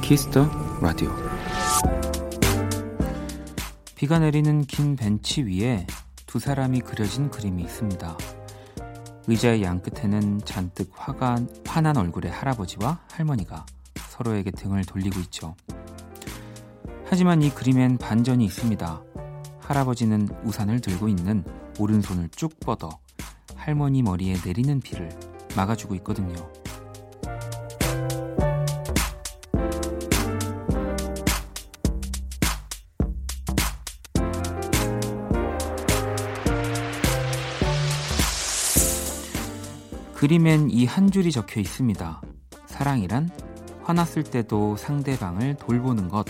키스더 라디오. 비가 내리는 긴 벤치 위에 두 사람이 그려진 그림이 있습니다. 의자의 양끝에는 잔뜩 화난 얼굴의 할아버지와 할머니가 서로에게 등을 돌리고 있죠. 하지만 이 그림엔 반전이 있습니다. 할아버지는 우산을 들고 있는 오른손을 쭉 뻗어 할머니 머리에 내리는 비를 막아주고 있거든요. 그림엔 이 한 줄이 적혀 있습니다. 사랑이란 화났을 때도 상대방을 돌보는 것.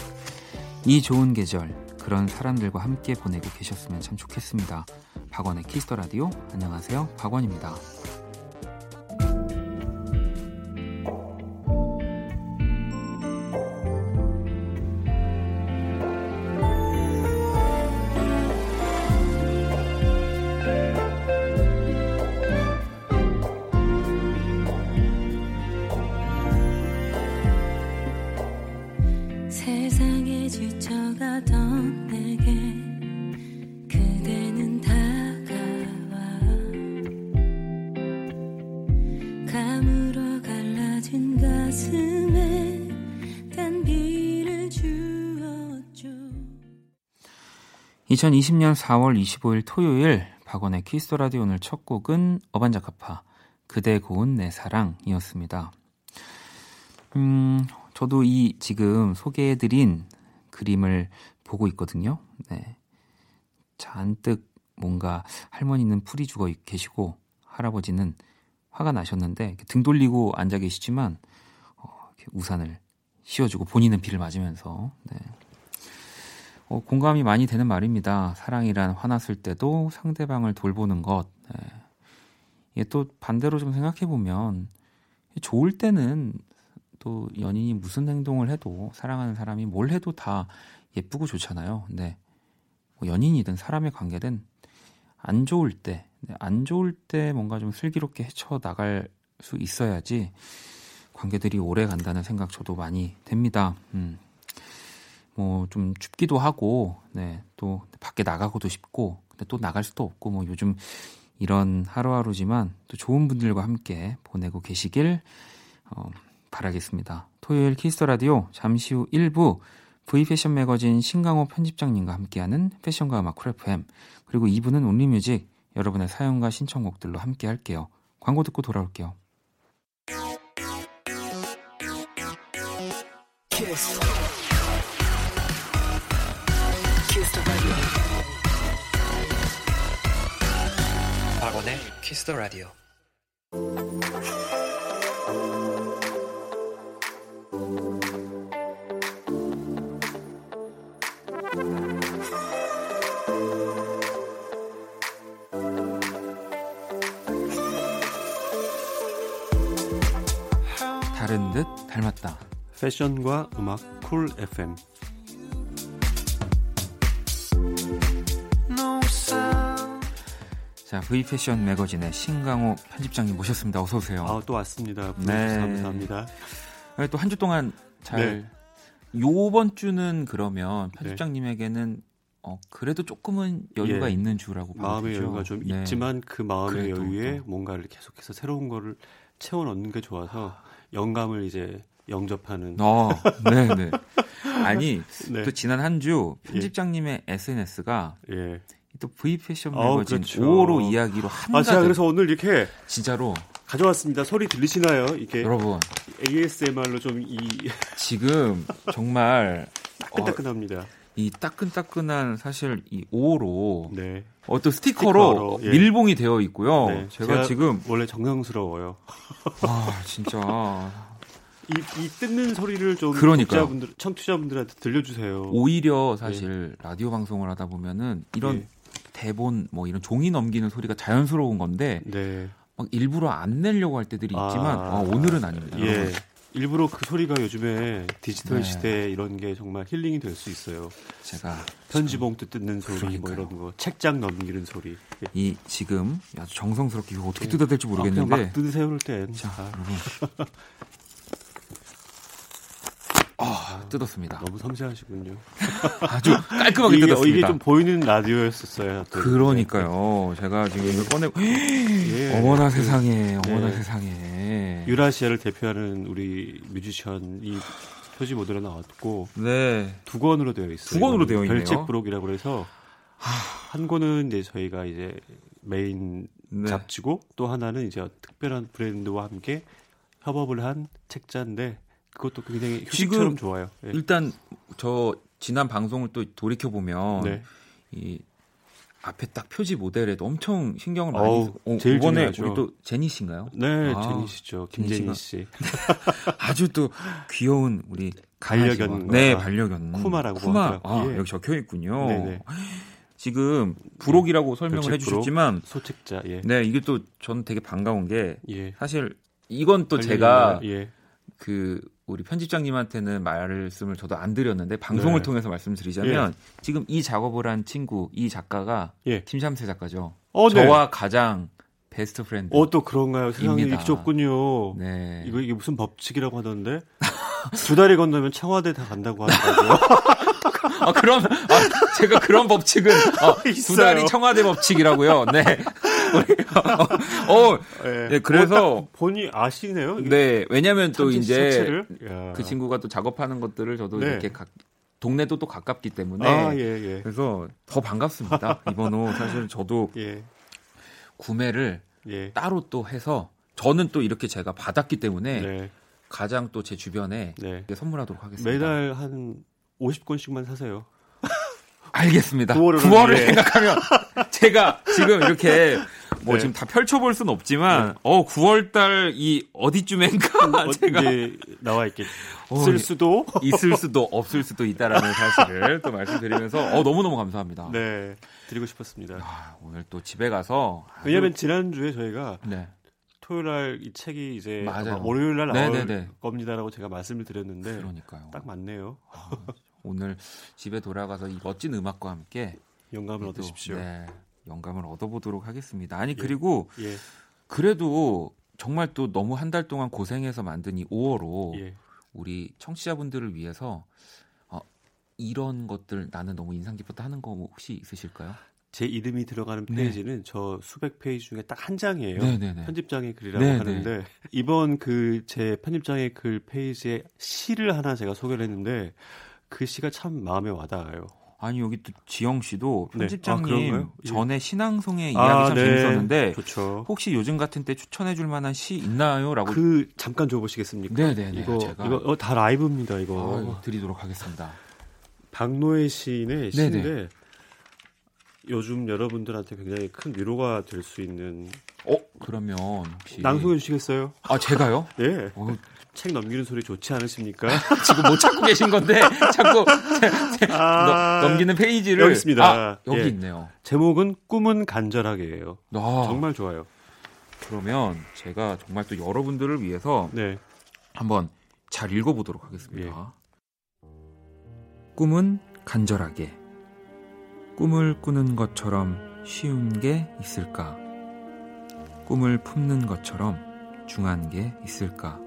이 좋은 계절, 그런 사람들과 함께 보내고 계셨으면 참 좋겠습니다. 박원의 키스더 라디오. 안녕하세요, 박원입니다. 2020년 4월 25일 토요일 박원의 키스더 라디오. 오늘 첫 곡은 어반자카파 그대 고운 내 사랑이었습니다. 저도 이 지금 소개해드린 그림을 보고 있거든요. 네. 잔뜩 뭔가 할머니는 풀이 죽어 계시고 할아버지는 화가 나셨는데 등 돌리고 앉아 계시지만 우산을 씌워주고 본인은 비를 맞으면서. 네. 공감이 많이 되는 말입니다. 사랑이란 화났을 때도 상대방을 돌보는 것. 예. 이게 또 반대로 좀 생각해보면 좋을 때는 또 연인이 무슨 행동을 해도 사랑하는 사람이 뭘 해도 다 예쁘고 좋잖아요. 근데 뭐 연인이든 사람의 관계든 안 좋을 때 뭔가 좀 슬기롭게 헤쳐나갈 수 있어야지 관계들이 오래 간다는 생각 저도 많이 됩니다. 뭐 좀 춥기도 하고, 네, 또 밖에 나가고도 싶고, 근데 또 나갈 수도 없고, 뭐 요즘 이런 하루하루지만 또 좋은 분들과 함께 보내고 계시길 바라겠습니다. 토요일 키스더 라디오 잠시 후 1부 V패션 매거진 신강호 편집장님과 함께하는 패션과 음악 쿨 FM, 그리고 2부는 온리뮤직 여러분의 사연과 신청곡들로 함께할게요. 광고 듣고 돌아올게요. 키스. 박원의 키스 더 라디오. 다른 듯 닮았다. 패션과 음악 쿨 FM. 자, V패션 매거진의 신강호 편집장님 모셨습니다. 어서 오세요. 아, 또 왔습니다. 네. 감사합니다. 또 한 주 동안 잘. 네. 요번 주는 그러면 편집장님에게는 그래도 조금은 여유가 있는 주라고 봐주죠. 마음의 여유가 좀 있지만 그 마음의 여유에 뭔가를 계속해서 새로운 거를 채워 넣는 게 좋아서 영감을 이제 영접하는. 네, 네. 아니, 네. 또 지난 한 주 편집장님의 SNS가 또 V패션 매거진 5호로 이야기로 한가득. 제가 그래서 오늘 이렇게 진짜로 가져왔습니다. 소리 들리시나요? 이게 여러분 ASMR로 좀 지금 정말 따끈따끈합니다. 이 따끈따끈한 사실 이 5호로 네. 어떤 스티커로 밀봉이 되어 있고요. 네. 제가 지금 원래 정성스러워요. 아 진짜. 이 뜯는 소리를 좀 청취자분들한테 들려주세요. 오히려 사실 라디오 방송을 하다 보면은 이런 대본 뭐 이런 종이 넘기는 소리가 자연스러운 건데 막 일부러 안 내려고 할 때들이 있지만 오늘은 아닙니다. 일부러 그 소리가 요즘에 디지털 네. 시대에 이런 게 정말 힐링이 될 수 있어요. 제가 편지봉 뜯는 소리, 그러니까요. 뭐 이런 거, 책장 넘기는 소리. 이 지금 아주 정성스럽게 이거 어떻게 네. 뜯어야 될지 모르겠는데. 아, 막 뜯으세요, 그럴 땐. 자, 여러분. 뜯었습니다. 너무 섬세하시군요. 아주 깔끔하게 이게, 뜯었습니다. 이게 좀 보이는 라디오였었어요. 또. 그러니까요. 제가 지금 이걸 꺼내고 예. 어머나 세상에, 어머나 예. 세상에. 유라시아를 대표하는 우리 뮤지션이 표지 모델로 나왔고 네. 두 권으로 되어 있어요. 두 권으로 되어 있네요. 별책 부록이라고 해서 한 권은 이제 저희가 이제 메인 네. 잡지고 또 하나는 이제 특별한 브랜드와 함께 협업을 한 책자인데 그것도 굉장히 휴식처럼 좋아요. 예. 일단 저 지난 방송을 또 돌이켜 보면 네. 이 앞에 딱 표지 모델에도 엄청 신경을 많이 제일 이번에 중요하죠. 우리 또 제니 씨인가요? 네, 아, 제니 씨죠. 김제니 씨. 아주 또 귀여운 우리 반려견. 네, 반려견. 쿠마라고. 쿠마. 아, 예. 여기 적혀 있군요. 네네. 지금 부록이라고 네. 설명을 해 주셨지만 소책자. 예. 네, 이게 또 전 되게 반가운 게 예. 사실 이건 또 제가 예. 그 우리 편집장님한테는 말씀을 저도 안 드렸는데 방송을 네. 통해서 말씀드리자면 예. 지금 이 작업을 한 친구, 이 작가가 예. 팀샴세 작가죠. 저와 네. 가장 베스트 프렌드. 또 그런가요? 세상에 이렇게 좁군요. 네. 이게 무슨 법칙이라고 하던데 두 다리 건너면 청와대 다 간다고 하더라고요. 아, 그럼 제가 그런 법칙은 두 다리 청와대 법칙이라고요. 네. 네, 그래서 본이 아시네요. 이게. 네, 왜냐하면 또 이제 그 친구가 또 작업하는 것들을 저도 네. 이렇게 동네도 또 가깝기 때문에 아, 예, 예. 그래서 더 반갑습니다. 이번 호 사실 저도 예. 구매를 예. 따로 또 해서 저는 또 이렇게 제가 받았기 때문에 네. 가장 또 제 주변에 네. 선물하도록 하겠습니다. 매달 한 50권씩만 사세요. 알겠습니다. 9월을 예. 생각하면 제가 지금 이렇게 뭐 네. 지금 다 펼쳐볼 수는 없지만 네. 9월달 이 어디쯤엔가 제가 나와 있겠. 쓸 수도 있을 수도 없을 수도 있다라는 사실을 또 말씀드리면서 너무너무 감사합니다. 네, 드리고 싶었습니다. 오늘 또 집에 가서 왜냐하면 지난주에 저희가 네. 토요일 날 이 책이 이제 월요일 날 나올 네네네. 겁니다라고 제가 말씀을 드렸는데 그러니까요. 딱 맞네요. 오늘 집에 돌아가서 이 멋진 음악과 함께 영감을 얻으십시오. 네, 영감을 얻어보도록 하겠습니다. 아니 그리고 예. 그래도 정말 또 너무 한 달 동안 고생해서 만든 이 5월호 예. 우리 청취자분들을 위해서 이런 것들 나는 너무 인상 깊었다 하는 거 혹시 있으실까요? 제 이름이 들어가는 페이지는 네. 저 수백 페이지 중에 딱 한 장이에요. 네네네. 편집장의 글이라고 네네. 하는데 이번 그 제 편집장의 글 페이지에 시를 하나 제가 소개를 했는데 그 시가 참 마음에 와닿아요. 아니 여기 또 지영 씨도 편집장님 네. 전에 신앙송의 이야기 참 네. 재밌었는데 좋죠. 혹시 요즘 같은 때 추천해줄 만한 시 있나요?라고 그 잠깐 줘보시겠습니까? 네네네. 이거 다 라이브입니다. 이거 드리도록 하겠습니다. 박노해 시인의 시인데. 네네. 요즘 여러분들한테 굉장히 큰 위로가 될 수 있는. 그러면 혹시 낭송해 주시겠어요? 아 제가요? 예. 책 넘기는 소리 좋지 않으십니까? 지금 못 찾고 계신 건데 자꾸 넘기는 페이지를 여기 있습니다. 여기 예. 있네요. 제목은 꿈은 간절하게예요. 정말 좋아요. 그러면 제가 정말 또 여러분들을 위해서 네. 한번 잘 읽어보도록 하겠습니다. 예. 꿈은 간절하게. 꿈을 꾸는 것처럼 쉬운 게 있을까? 꿈을 품는 것처럼 중한 게 있을까?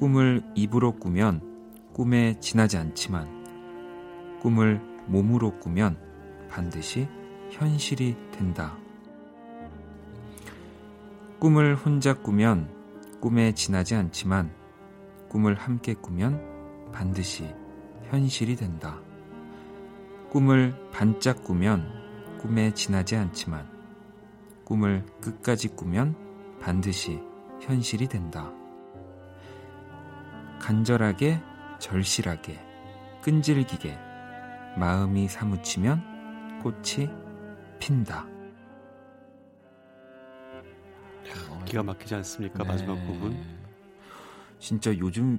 꿈을 입으로 꾸면 꿈에 지나지 않지만 꿈을 몸으로 꾸면 반드시 현실이 된다. 꿈을 혼자 꾸면 꿈에 지나지 않지만 꿈을 함께 꾸면 반드시 현실이 된다. 꿈을 반짝 꾸면 꿈에 지나지 않지만 꿈을 끝까지 꾸면 반드시 현실이 된다. 간절하게, 절실하게, 끈질기게 마음이 사무치면 꽃이 핀다. 기가 막히지 않습니까? 네. 마지막 부분. 진짜 요즘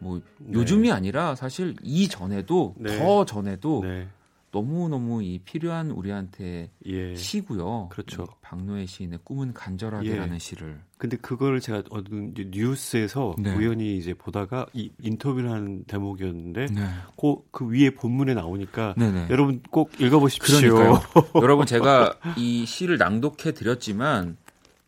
뭐 네. 요즘이 아니라 사실 이전에도 네. 더 전에도 네. 너무너무 이 필요한 우리한테 예. 시고요. 그렇죠. 박노해 시인의 꿈은 간절하게라는 예. 시를. 근데 그걸 제가 뉴스에서 네. 우연히 이제 보다가 이 인터뷰를 하는 대목이었는데 네. 그 위에 본문에 나오니까 네네. 여러분 꼭 읽어보십시오. 그러니까요. 여러분 제가 이 시를 낭독해 드렸지만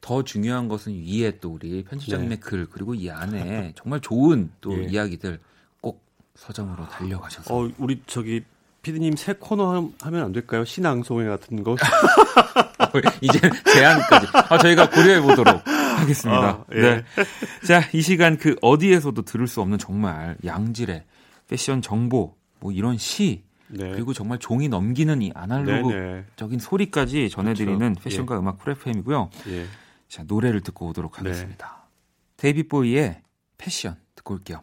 더 중요한 것은 위에 또 우리 편집장님의 네. 글 그리고 이 안에 정말 좋은 또 예. 이야기들 꼭 서점으로 달려가셔서 우리 저기 피디님 새 코너 하면 안 될까요? 신앙송회 같은 거. 이제 제안까지. 저희가 고려해 보도록 하겠습니다. 예. 네. 자, 이 시간 그 어디에서도 들을 수 없는 정말 양질의 패션 정보, 뭐 이런 시, 네. 그리고 정말 종이 넘기는 이 아날로그적인 소리까지 전해드리는 그렇죠. 패션과 예. 음악 쿨 FM이고요. 예. 자, 노래를 듣고 오도록 하겠습니다. 네. 데이빗 보이의 패션 듣고 올게요.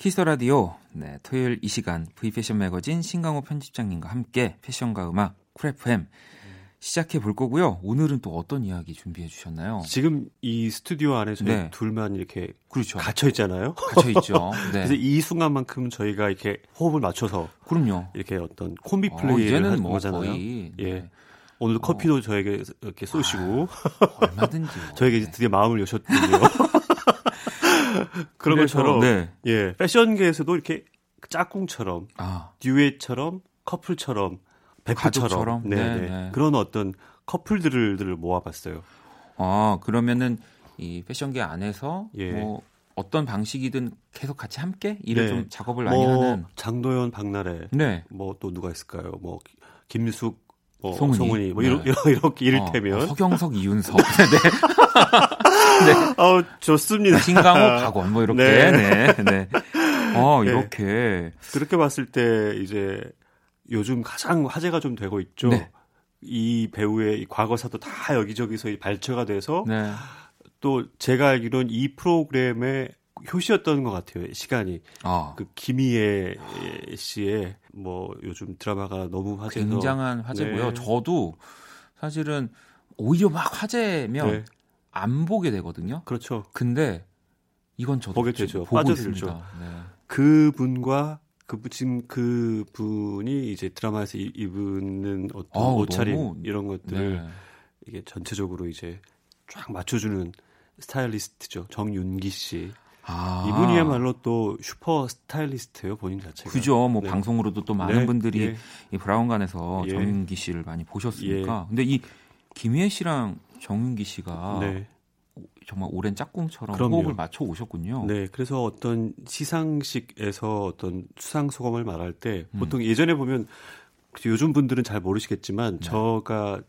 키스라디오 네, 토요일 이 시간 V패션 매거진 신강호 편집장님과 함께 패션과 음악 쿨 FM 시작해 볼 거고요. 오늘은 또 어떤 이야기 준비해 주셨나요? 지금 이 스튜디오 안에 저희 네. 둘만 이렇게 그렇죠. 갇혀 있잖아요. 갇혀 있죠. 네. 그래서 이 순간만큼 저희가 이렇게 호흡을 맞춰서 그럼요. 이렇게 어떤 콤비 플레이를 하는 뭐 거잖아요. 거의, 예. 네. 오늘 커피도 저에게 이렇게 쏘시고 얼마든지 저에게 이제 드디어 마음을 여셨군요. 그런 것처럼 네. 예, 패션계에서도 이렇게 짝꿍처럼 듀엣처럼 커플처럼 베프처럼 네. 그런 어떤 커플들을 모아봤어요. 그러면은 이 패션계 안에서 예. 뭐 어떤 방식이든 계속 같이 함께 일을 네. 좀 작업을 많이 하는 장도연, 박나래 네. 뭐 또 누가 있을까요? 뭐 김숙, 송은이 뭐 네. 이렇게 이를테면 서경석, 이윤석 네. 좋습니다. 신강호, 박원 뭐 이렇게. 네. 네. 이렇게 네. 그렇게 봤을 때 이제 요즘 가장 화제가 좀 되고 있죠. 네. 이 배우의 과거사도 다 여기저기서 발췌가 돼서 네. 또 제가 알기로는 이 프로그램의 효시였던 것 같아요. 시간이 그 김희애 씨의 뭐 요즘 드라마가 너무 화제서 굉장한 화제고요. 네. 저도 사실은 오히려 막 화제면. 네. 안 보게 되거든요. 그렇죠. 근데 이건 저도 보게 되죠. 보고 있습니다. 네. 그분이 이제 드라마에서 입는 어떤 옷차림 이런 것들을 네. 이게 전체적으로 이제 쫙 맞춰주는 스타일리스트죠. 정윤기 씨. 이분이야말로 또 슈퍼 스타일리스트예요. 본인 자체가. 그죠. 뭐 네. 방송으로도 또 많은 네. 분들이 네. 이 브라운관에서 예. 정윤기 씨를 많이 보셨으니까. 예. 근데 이 김희애 씨랑 정윤기 씨가 네. 정말 오랜 짝꿍처럼 그럼요. 호흡을 맞춰 오셨군요. 네, 그래서 어떤 시상식에서 어떤 수상 소감을 말할 때 보통 예전에 보면 요즘 분들은 잘 모르시겠지만 네. 제가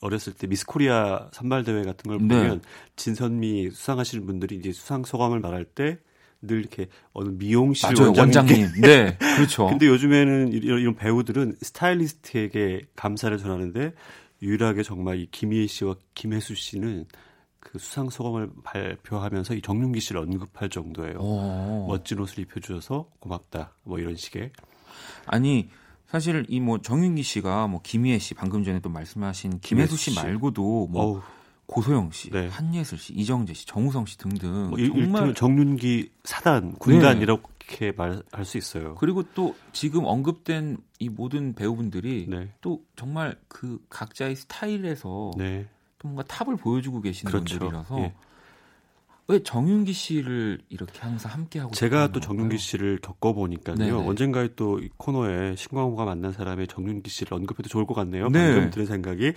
어렸을 때 미스코리아 산발대회 같은 걸 보면 네. 진선미 수상하시는 분들이 이제 수상 소감을 말할 때 늘 이렇게 어느 미용실 원장님. 네, 그렇죠. 근데 요즘에는 이런 배우들은 스타일리스트에게 감사를 전하는데 유일하게 정말 이 김희애 씨와 김혜수 씨는 그 수상 소감을 발표하면서 이 정윤기 씨를 언급할 정도예요. 멋진 옷을 입혀주셔서 고맙다. 뭐 이런 식의. 아니 사실 이 뭐 정윤기 씨가 뭐 김희애 씨 방금 전에 또 말씀하신 김혜수 씨 말고도 뭐 고소영 씨, 네. 한예슬 씨, 이정재 씨, 정우성 씨 등등 정말 정윤기 사단 군단이라고 네. 말할 수 있어요. 그리고 또 지금 언급된 이 모든 배우분들이 네. 또 정말 그 각자의 스타일에서 네. 또 뭔가 탑을 보여주고 계시는 그렇죠. 분들이라서 예. 왜 정윤기 씨를 이렇게 항상 함께 하고 제가 또 정윤기 건가요? 씨를 겪어보니까요. 네네. 언젠가에 또 이 코너에 신광호가 만난 사람의 정윤기 씨를 언급해도 좋을 것 같네요. 네. 방금 드는 생각이.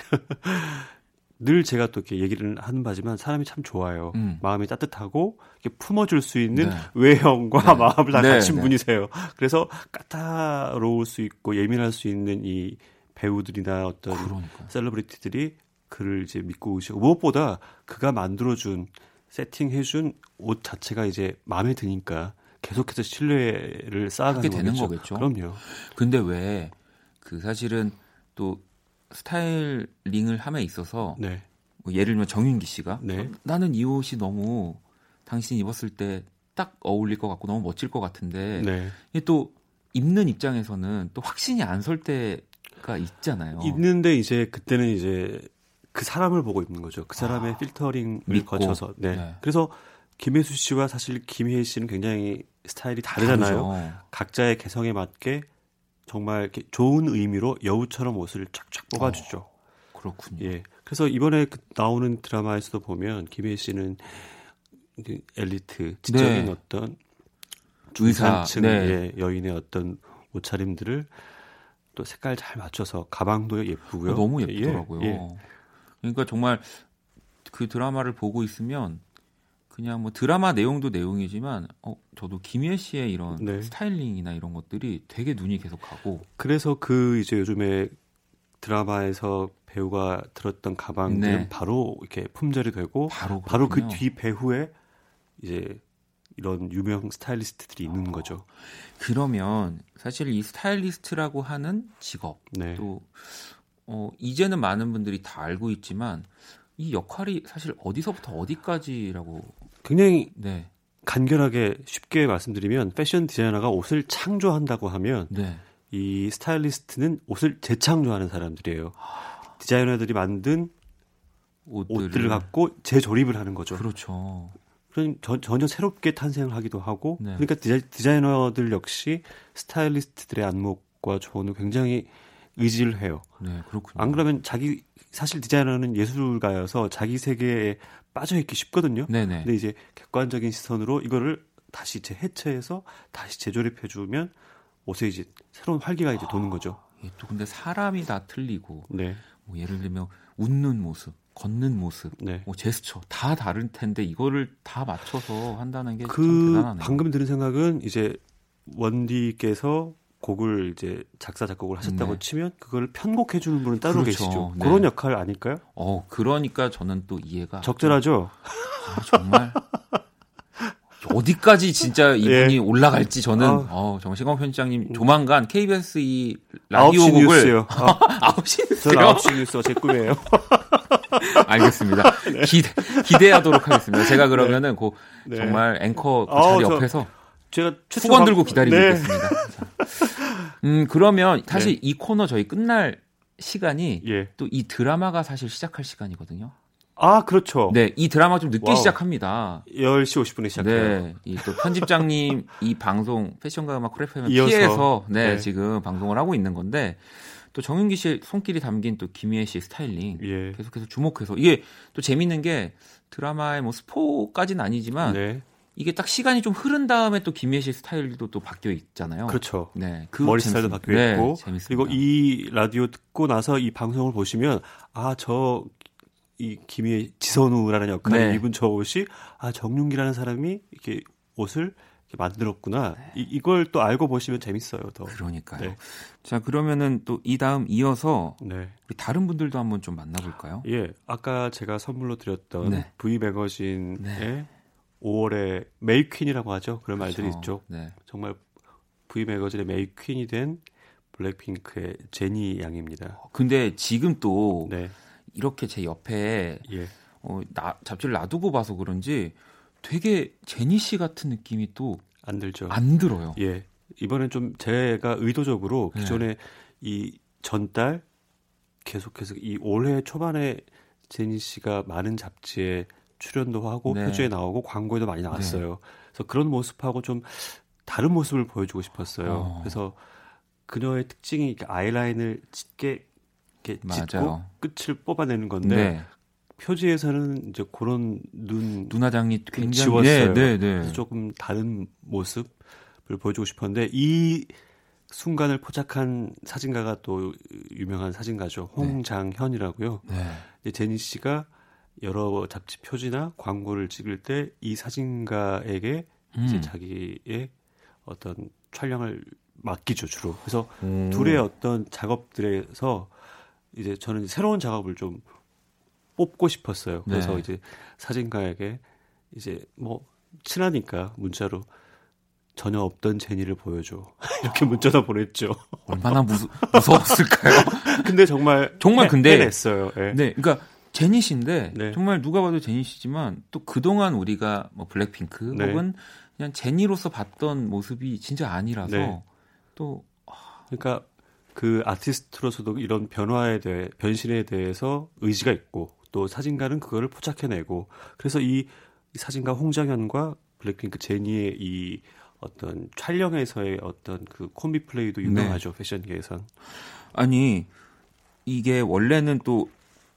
늘 제가 또 이렇게 얘기를 하는 바지만 사람이 참 좋아요. 마음이 따뜻하고 이렇게 품어줄 수 있는 네. 외형과 네. 마음을 다 갖춘 네. 분이세요. 그래서 까다로울 수 있고 예민할 수 있는 이 배우들이나 어떤 그러니까요. 셀러브리티들이 그를 이제 믿고 오시고, 무엇보다 그가 만들어준, 세팅해준 옷 자체가 이제 마음에 드니까 계속해서 신뢰를 쌓아가게 되는 거겠죠. 그럼요. 근데 왜 그 사실은 또 스타일링을 함에 있어서 네. 뭐 예를 들면 정윤기 씨가 네. 나는 이 옷이 너무 당신이 입었을 때 딱 어울릴 것 같고 너무 멋질 것 같은데 네. 이게 또 입는 입장에서는 또 확신이 안 설 때가 있잖아요. 입는데 이제 그때는 이제 그 사람을 보고 입는 거죠. 그 사람의 필터링을 믿고. 거쳐서. 네. 네. 그래서 김혜수 씨와 사실 김희애 씨는 굉장히 스타일이 다르잖아요. 다르죠. 각자의 개성에 맞게 정말 이렇게 좋은 의미로 여우처럼 옷을 쫙쫙 뽑아주죠. 그렇군요. 예. 그래서 이번에 나오는 드라마에서도 보면 김혜애 씨는 엘리트, 지적인 네. 어떤 중산층의 네. 여인의 어떤 옷차림들을 또 색깔 잘 맞춰서 가방도 예쁘고요. 너무 예쁘더라고요. 예, 예. 그러니까 정말 그 드라마를 보고 있으면 그냥 뭐 드라마 내용도 내용이지만 저도 김희애 씨의 이런 네. 스타일링이나 이런 것들이 되게 눈이 계속 가고. 그래서 그 이제 요즘에 드라마에서 배우가 들었던 가방들은 네. 바로 이렇게 품절이 되고 바로 그 뒤 배후에 이제 이런 유명 스타일리스트들이 있는 거죠. 그러면 사실 이 스타일리스트라고 하는 직업 네. 또 이제는 많은 분들이 다 알고 있지만 이 역할이 사실 어디서부터 어디까지라고 굉장히 네. 간결하게 쉽게 말씀드리면 패션 디자이너가 옷을 창조한다고 하면 네. 이 스타일리스트는 옷을 재창조하는 사람들이에요. 디자이너들이 만든 옷들을 갖고 재조립을 하는 거죠. 그렇죠. 전혀 새롭게 탄생을 하기도 하고 네. 그러니까 디자이너들 역시 스타일리스트들의 안목과 조언을 굉장히 의지를 해요. 네, 그렇군요. 안 그러면 사실 디자이너는 예술가여서 자기 세계에 빠져있기 쉽거든요. 네네. 근데 이제 객관적인 시선으로 이거를 다시 해체해서 다시 재조립해주면 옷에 이제 새로운 활기가 이제 도는 거죠. 예, 또 근데 사람이 다 틀리고 네. 뭐 예를 들면 웃는 모습, 걷는 모습, 네. 뭐 제스처 다 다른 텐데 이거를 다 맞춰서 한다는 게 참 대단하네요. 방금 들은 생각은 이제 원디께서 곡을 이제 작사 작곡을 하셨다고 네. 치면 그걸 편곡해 주는 분은 따로 그렇죠. 계시죠. 네. 그런 역할 아닐까요? 그러니까 저는 또 이해가 적절하죠. 정말 어디까지 진짜 이분이 예. 올라갈지 저는 정말 신강호 편집장님 조만간 KBS 이 라디오 곡을 9시 뉴스요. 9시 뉴스가 제 꿈이에요. 알겠습니다. 네. 기대하도록 하겠습니다. 제가 그러면은 네. 정말 앵커 그 자리 옆에서 제가 후원 들고 기다리겠습니다. 네. 그러면 사실 네. 이 코너 저희 끝날 시간이 예. 또 이 드라마가 사실 시작할 시간이거든요. 아, 그렇죠. 네, 이 드라마 좀 늦게 시작합니다. 10시 50분에 시작해요. 네, 이 또 편집장님 이 방송 패션과 음악 크래프트에 피해서 네, 지금 방송을 하고 있는 건데 또 정윤기 씨의 손길이 담긴 또 김희애 씨의 스타일링 예. 계속해서 주목해서 이게 또 재밌는 게 드라마의 뭐 스포까지는 아니지만 네. 이게 딱 시간이 좀 흐른 다음에 또 김희애 씨 스타일도 또 바뀌어 있잖아요. 그렇죠. 네, 그 머리 스타일도 바뀌어 있고 네, 그리고 이 라디오 듣고 나서 이 방송을 보시면 이 김희애 지선우라는 역할을 네. 입은 저 옷이 정윤기라는 사람이 이렇게 옷을 이렇게 만들었구나. 네. 이걸 또 알고 보시면 재밌어요. 더. 그러니까요. 네. 자, 그러면은 또 이 다음 이어서 네. 우리 다른 분들도 한번 좀 만나볼까요? 예, 아까 제가 선물로 드렸던 네. V 매거진의 네. 5월의 메이퀸이라고 하죠. 그런 그렇죠. 말들이 있죠. 네. 정말 V 매거진의 메이퀸이 된 블랙핑크의 제니 양입니다. 근데 지금 또 네. 이렇게 제 옆에 예. 잡지를 놔두고 봐서 그런지 되게 제니 씨 같은 느낌이 또 안 들죠. 안 들어요. 예, 이번엔 좀 제가 의도적으로 기존에 네. 이 전달 계속해서 이 올해 초반에 제니 씨가 많은 잡지에 출연도 하고 네. 표지에 나오고 광고에도 많이 나왔어요. 네. 그래서 그런 모습하고 좀 다른 모습을 보여주고 싶었어요. 그래서 그녀의 특징이 아이라인을 짙게 이렇게 짚고 끝을 뽑아내는 건데 네. 표지에서는 이제 그런 눈화장이 굉장히 지웠어요. 그래서 조금 다른 모습을 보여주고 싶었는데 이 순간을 포착한 사진가가 또 유명한 사진가죠. 홍장현이라고요. 네. 제니 씨가 여러 잡지 표지나 광고를 찍을 때 이 사진가에게 이제 자기의 어떤 촬영을 맡기죠 주로. 그래서 둘의 어떤 작업들에서 이제 저는 새로운 작업을 좀 뽑고 싶었어요. 그래서 네. 이제 사진가에게 이제 뭐 친하니까 문자로 전혀 없던 제니를 보여줘. 이렇게 문자도 보냈죠. 얼마나 무서웠을까요? 근데 정말 근데 해냈어요. 네. 네, 그러니까 제니 씨인데 네. 정말 누가 봐도 제니 씨지만 또 그동안 우리가 뭐 블랙핑크 네. 혹은 그냥 제니로서 봤던 모습이 진짜 아니라서 네. 또 그러니까 그 아티스트로서도 이런 변신에 대해서 의지가 있고 또 사진가는 그거를 포착해내고 그래서 이 사진가 홍장현과 블랙핑크 제니의 이 어떤 촬영에서의 어떤 그 콤비 플레이도 유명하죠. 네. 패션계에선. 아니 이게 원래는 또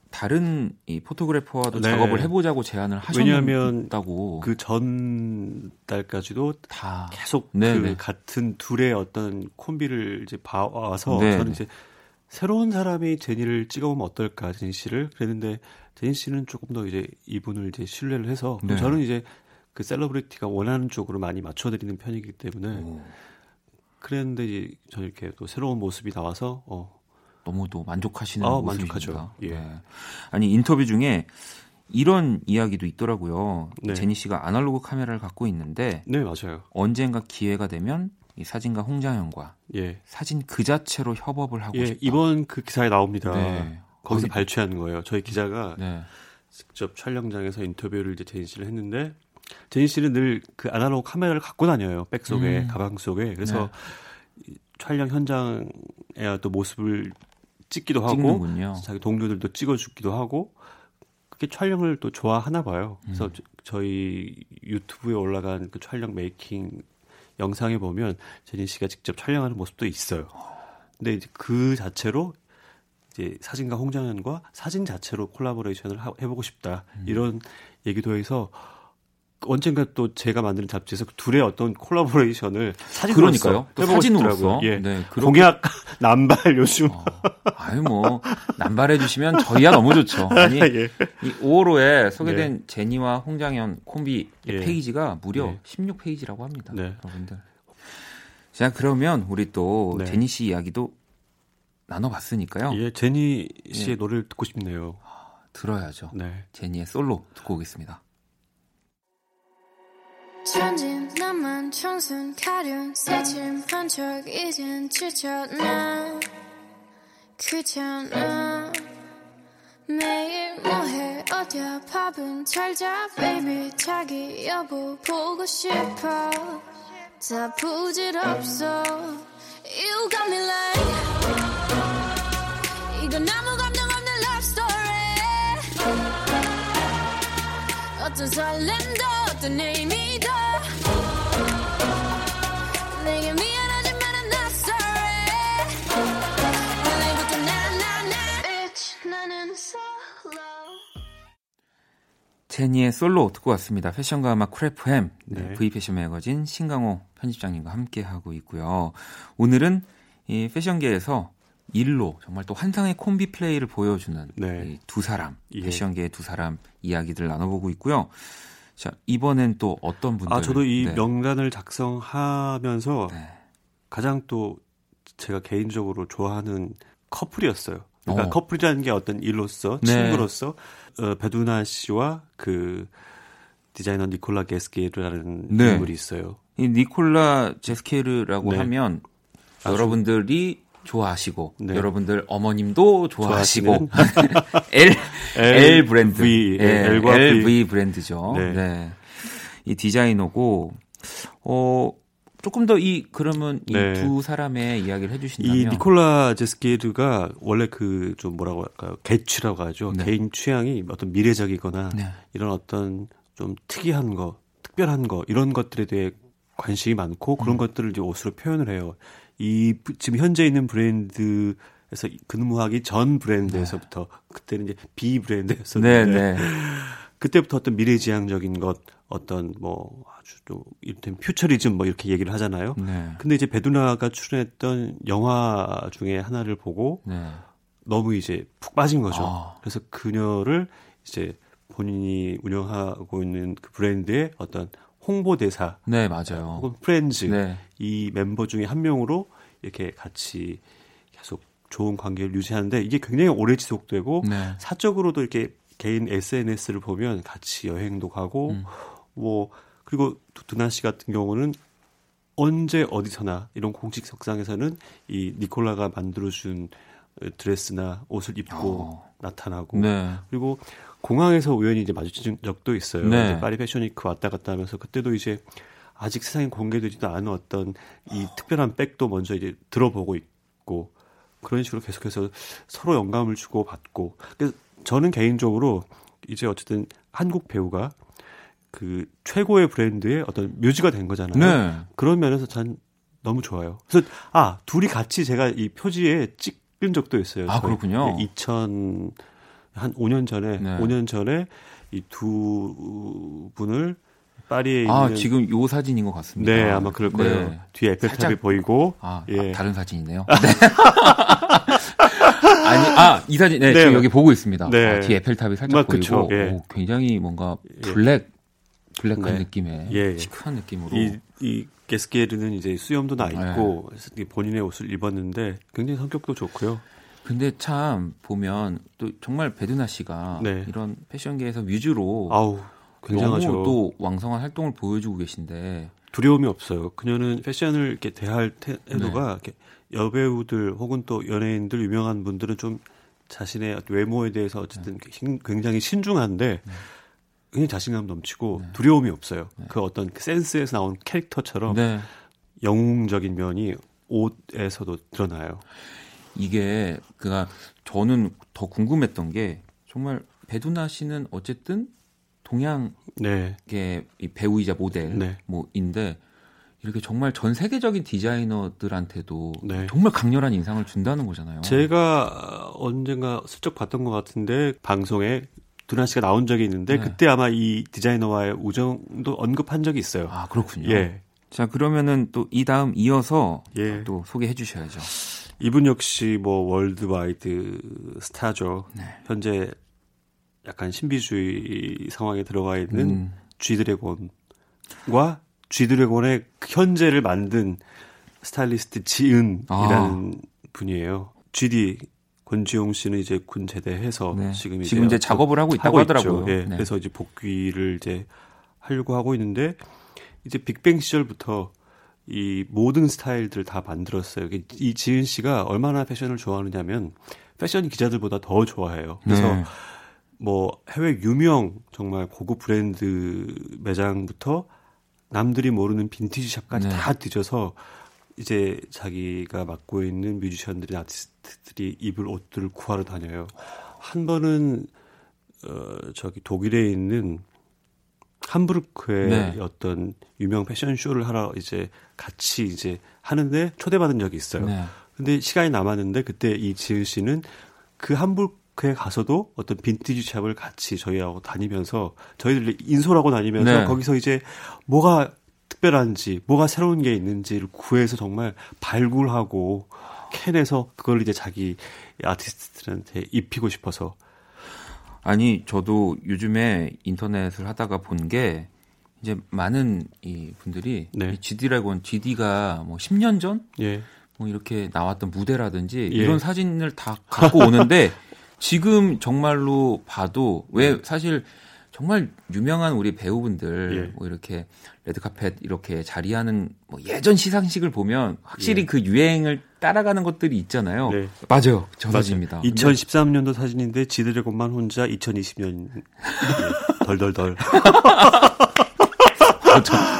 다른 이 포토그래퍼와도 네. 작업을 해보자고 제안을 하셨다고. 왜냐하면 그 전달까지도 다 계속 네, 그 네. 같은 둘의 어떤 콤비를 이제 봐와서 네, 저는 이제 새로운 사람이 제니를 찍어보면 어떨까 제니 씨를 그랬는데 제니 씨는 조금 더 이제 이분을 이제 신뢰를 해서 네. 저는 이제 그 셀러브리티가 원하는 쪽으로 많이 맞춰드리는 편이기 때문에 그랬는데 이제 저는 이렇게 또 새로운 모습이 나와서 너무도 만족하시는 모습입니다. 예. 네. 아니 인터뷰 중에 이런 이야기도 있더라고요. 네. 제니 씨가 아날로그 카메라를 갖고 있는데, 네 맞아요. 언젠가 기회가 되면 이 사진가 홍장현과 예. 사진 그 자체로 협업을 하고 예, 싶다. 이번 그 기사에 나옵니다. 네. 거기서 발췌한 거예요. 저희 기자가 네. 직접 촬영장에서 인터뷰를 이제 제니 씨를 했는데, 제니 씨는 늘 그 아날로그 카메라를 갖고 다녀요. 백 속에 가방 속에. 그래서 네. 촬영 현장의 또 모습을 찍기도 하고 찍는군요. 자기 동료들도 찍어주기도 하고 그게 촬영을 또 좋아하나 봐요. 그래서 저희 유튜브에 올라간 그 촬영 메이킹 영상에 보면 제니 씨가 직접 촬영하는 모습도 있어요. 근데 이제 그 자체로 이제 사진가 홍장현과 사진 자체로 콜라보레이션을 해보고 싶다 이런 얘기도 해서 언젠가 또 제가 만드는 잡지에서 둘의 어떤 콜라보레이션을 사진으로서 해보고 싶더라고요. 예. 네, 공약 남발 요즘. 아유 뭐 남발해 주시면 저희야 너무 좋죠. 아니 예. 이 5월호에 소개된 예. 제니와 홍장현 콤비 예. 페이지가 무려 예. 16페이지라고 합니다. 네. 여러분들. 자 그러면 우리 또 네. 제니 씨 이야기도 나눠봤으니까요. 예, 제니 씨의 예. 노래를 듣고 싶네요. 들어야죠. 네. 제니의 솔로 듣고 오겠습니다. 천진 남만 청순 가련 새침 반짝 이젠 지쳤나 귀찮아 매일 뭐해 어디야 밥은 잘자 baby 자기 여보 보고 싶어 다 부질없어 You got me like 이건 아무 감정 없는 love story 어떤 설렘도 어떤 의미도 내게 미안하지만 I'm not sorry Bitch 나는 솔로 제니의 솔로 듣고 왔습니다. 패션과 음악 쿨FM 네. V패션 매거진 신강호 편집장님과 함께하고 있고요. 오늘은 이 패션계에서 일로 정말 또 환상의 콤비 플레이를 보여주는 네. 두 사람, 예. 패션계의 두 사람 이야기들 나눠보고 있고요. 자 이번엔 또 어떤 분들? 아 저도 이 네. 명단을 작성하면서 네. 가장 또 제가 개인적으로 좋아하는 커플이었어요. 그러니까 커플이라는 게 어떤 일로서 친구로서 네. 배두나 씨와 그 디자이너 니콜라 제스케르라는 네. 인물이 있어요. 이 니콜라 제스케르라고 네. 하면 여러분들이 좋아하시고 네. 여러분들 어머님도 좋아하시고 L 브랜드 V, 네, L과 LV V 브랜드죠. 네. 네. 이 디자이너고 조금 더 이 그러면 네. 이 두 사람의 이야기를 해 주신다면 이 니콜라 제스케르가 원래 그 좀 뭐라고 할까요? 개취라고 하죠. 네. 개인 취향이 어떤 미래적이거나 네. 이런 어떤 좀 특이한 거, 특별한 거 이런 것들에 대해 관심이 많고 그런 것들을 이제 옷으로 표현을 해요. 이 지금 현재 있는 브랜드에서 근무하기 전 브랜드에서부터 네. 그때는 이제 B 브랜드였었는데 네, 네. 그때부터 어떤 미래지향적인 것, 어떤 뭐 아주 또 이를테면 퓨처리즘 뭐 이렇게 얘기를 하잖아요. 네. 근데 이제 배두나가 출연했던 영화 중에 하나를 보고 네. 너무 이제 푹 빠진 거죠. 그래서 그녀를 이제 본인이 운영하고 있는 그 브랜드의 어떤 홍보대사, 네 맞아요. 혹은 프렌즈 네. 이 멤버 중에 한 명으로 이렇게 같이 계속 좋은 관계를 유지하는데 이게 굉장히 오래 지속되고 네. 사적으로도 이렇게 개인 SNS를 보면 같이 여행도 가고 뭐 그리고 두나 씨 같은 경우는 언제 어디서나 이런 공식 석상에서는 이 니콜라가 만들어준 드레스나 옷을 입고 나타나고 그리고 공항에서 우연히 이제 마주친 적도 있어요. 네. 이제 파리 패션위크 왔다 갔다 하면서 그때도 이제 아직 세상에 공개되지도 않은 어떤 이 특별한 백도 먼저 이제 들어보고 있고 그런 식으로 계속해서 서로 영감을 주고 받고. 그래서 저는 개인적으로 이제 어쨌든 한국 배우가 그 최고의 브랜드의 어떤 묘지가 된 거잖아요. 네. 그런 면에서 전 너무 좋아요. 그래서 아 둘이 같이 제가 이 표지에 찍은 적도 있어요. 아 그렇군요. 2005년 전에 5년 전에 이 두 분을 파리에 아 있는... 지금 요 사진인 것 같습니다. 네 아마 그럴 거예요. 네. 뒤에 에펠탑이 살짝... 보이고 아, 예. 아 다른 사진이네요. 네. 아니, 아, 이 사진, 네, 네. 지금 여기 보고 있습니다. 네. 아, 뒤에 에펠탑이 살짝 보이고, 예. 오, 굉장히 뭔가 블랙한 느낌의, 시크한 느낌으로. 이 게스게르는 이제 수염도 나 있고, 네. 본인의 옷을 입었는데, 굉장히 성격도 좋고요. 근데 참, 보면, 또 정말 배두나 씨가 이런 패션계에서 위주로 아우, 굉장하죠. 너무 또 왕성한 활동을 보여주고 계신데, 두려움이 없어요. 그녀는 패션을 이렇게 대할 태도가 이렇게 여배우들 혹은 또 연예인들 유명한 분들은 좀 자신의 외모에 대해서 어쨌든 굉장히 신중한데 굉장히 자신감 넘치고 두려움이 없어요. 그 어떤 센스에서 나온 캐릭터처럼 영웅적인 면이 옷에서도 드러나요. 이게 그가 저는 더 궁금했던 게 정말 배두나 씨는 어쨌든 동양계 배우이자 모델 뭐인데 이렇게 정말 전 세계적인 디자이너들한테도 정말 강렬한 인상을 준다는 거잖아요. 제가 언젠가 슬쩍 봤던 것 같은데 방송에 두나 씨가 나온 적이 있는데 그때 아마 이 디자이너와의 우정도 언급한 적이 있어요. 아 그렇군요. 예. 자 그러면은 또 이 다음 이어서 또 소개해 주셔야죠. 이분 역시 뭐 월드와이드 스타죠. 네. 현재 약간 신비주의 상황에 들어가 있는 G드래곤과 G드래곤의 현재를 만든 스타일리스트 지은이라는 분이에요. GD 권지용 씨는 이제 군 제대해서 지금 이제 작업을 하고 있다고 하더라고요. 예, 네. 그래서 이제 복귀를 이제 하려고 하고 있는데 이제 빅뱅 시절부터 이 모든 스타일들을 다 만들었어요. 이 지은 씨가 얼마나 패션을 좋아하느냐면 패션 기자들보다 더 좋아해요. 그래서 뭐 해외 유명 정말 고급 브랜드 매장부터 남들이 모르는 빈티지 샵까지 다 뒤져서 이제 자기가 맡고 있는 뮤지션들이 아티스트들이 입을 옷들을 구하러 다녀요. 한 번은 저기 독일에 있는 함부르크의 어떤 유명 패션 쇼를 하러 이제 같이 이제 하는데 초대받은 적이 있어요. 근데 시간이 남았는데 그때 이 지은 씨는 그 함부르크에 가서도 어떤 빈티지 샵을 같이 저희하고 다니면서 저희들 인솔하고 다니면서 거기서 이제 뭐가 특별한지 뭐가 새로운 게 있는지를 구해서 정말 발굴하고 캔에서 그걸 이제 자기 아티스트들한테 입히고 싶어서. 아니 저도 요즘에 인터넷을 하다가 본 게 이제 많은 이 분들이 이 GD라곤 GD가 뭐 10년 전 뭐 이렇게 나왔던 무대라든지 이런 사진을 다 갖고 오는데 지금 정말로 봐도 왜 사실 정말 유명한 우리 배우분들 뭐 이렇게 레드카펫 이렇게 자리하는 뭐 예전 시상식을 보면 확실히 그 유행을 따라가는 것들이 있잖아요. 네. 맞아요. 저 사진입니다. 2013년도 사진인데 지드래곤만 혼자 2020년 덜덜덜.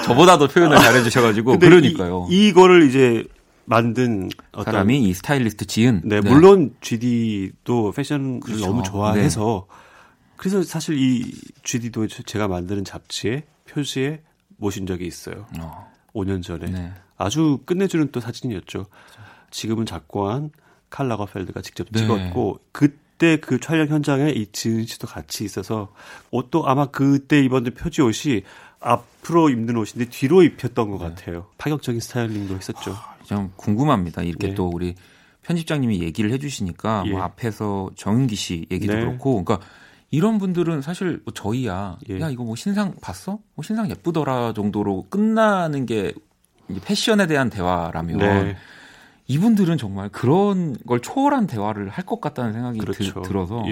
저보다도 표현을 잘해주셔가지고 그러니까요. 이거를 이제 만든 어떤 사람이 이 스타일리스트 지은. 네, 네. 물론 GD도 패션을 너무 좋아해서 그래서 사실 이 GD도 제가 만드는 잡지에 표지에 모신 적이 있어요. 5년 전에. 아주 끝내주는 또 사진이었죠. 지금은 작고한 칼 라거펠드가 직접 찍었고 그때 그 촬영 현장에 이 지은 씨도 같이 있어서 옷도 아마 그때 입었던 표지 옷이 앞으로 입는 옷인데 뒤로 입혔던 것 같아요. 파격적인 스타일링도 했었죠. 좀 궁금합니다. 이렇게 또 우리 편집장님이 얘기를 해주시니까 뭐 앞에서 정윤기 씨 얘기도 그렇고 그러니까 이런 분들은 사실 뭐 저희야 야 이거 뭐 신상 봤어? 뭐 신상 예쁘더라 정도로 끝나는 게 이제 패션에 대한 대화라면 이분들은 정말 그런 걸 초월한 대화를 할 것 같다는 생각이 들어서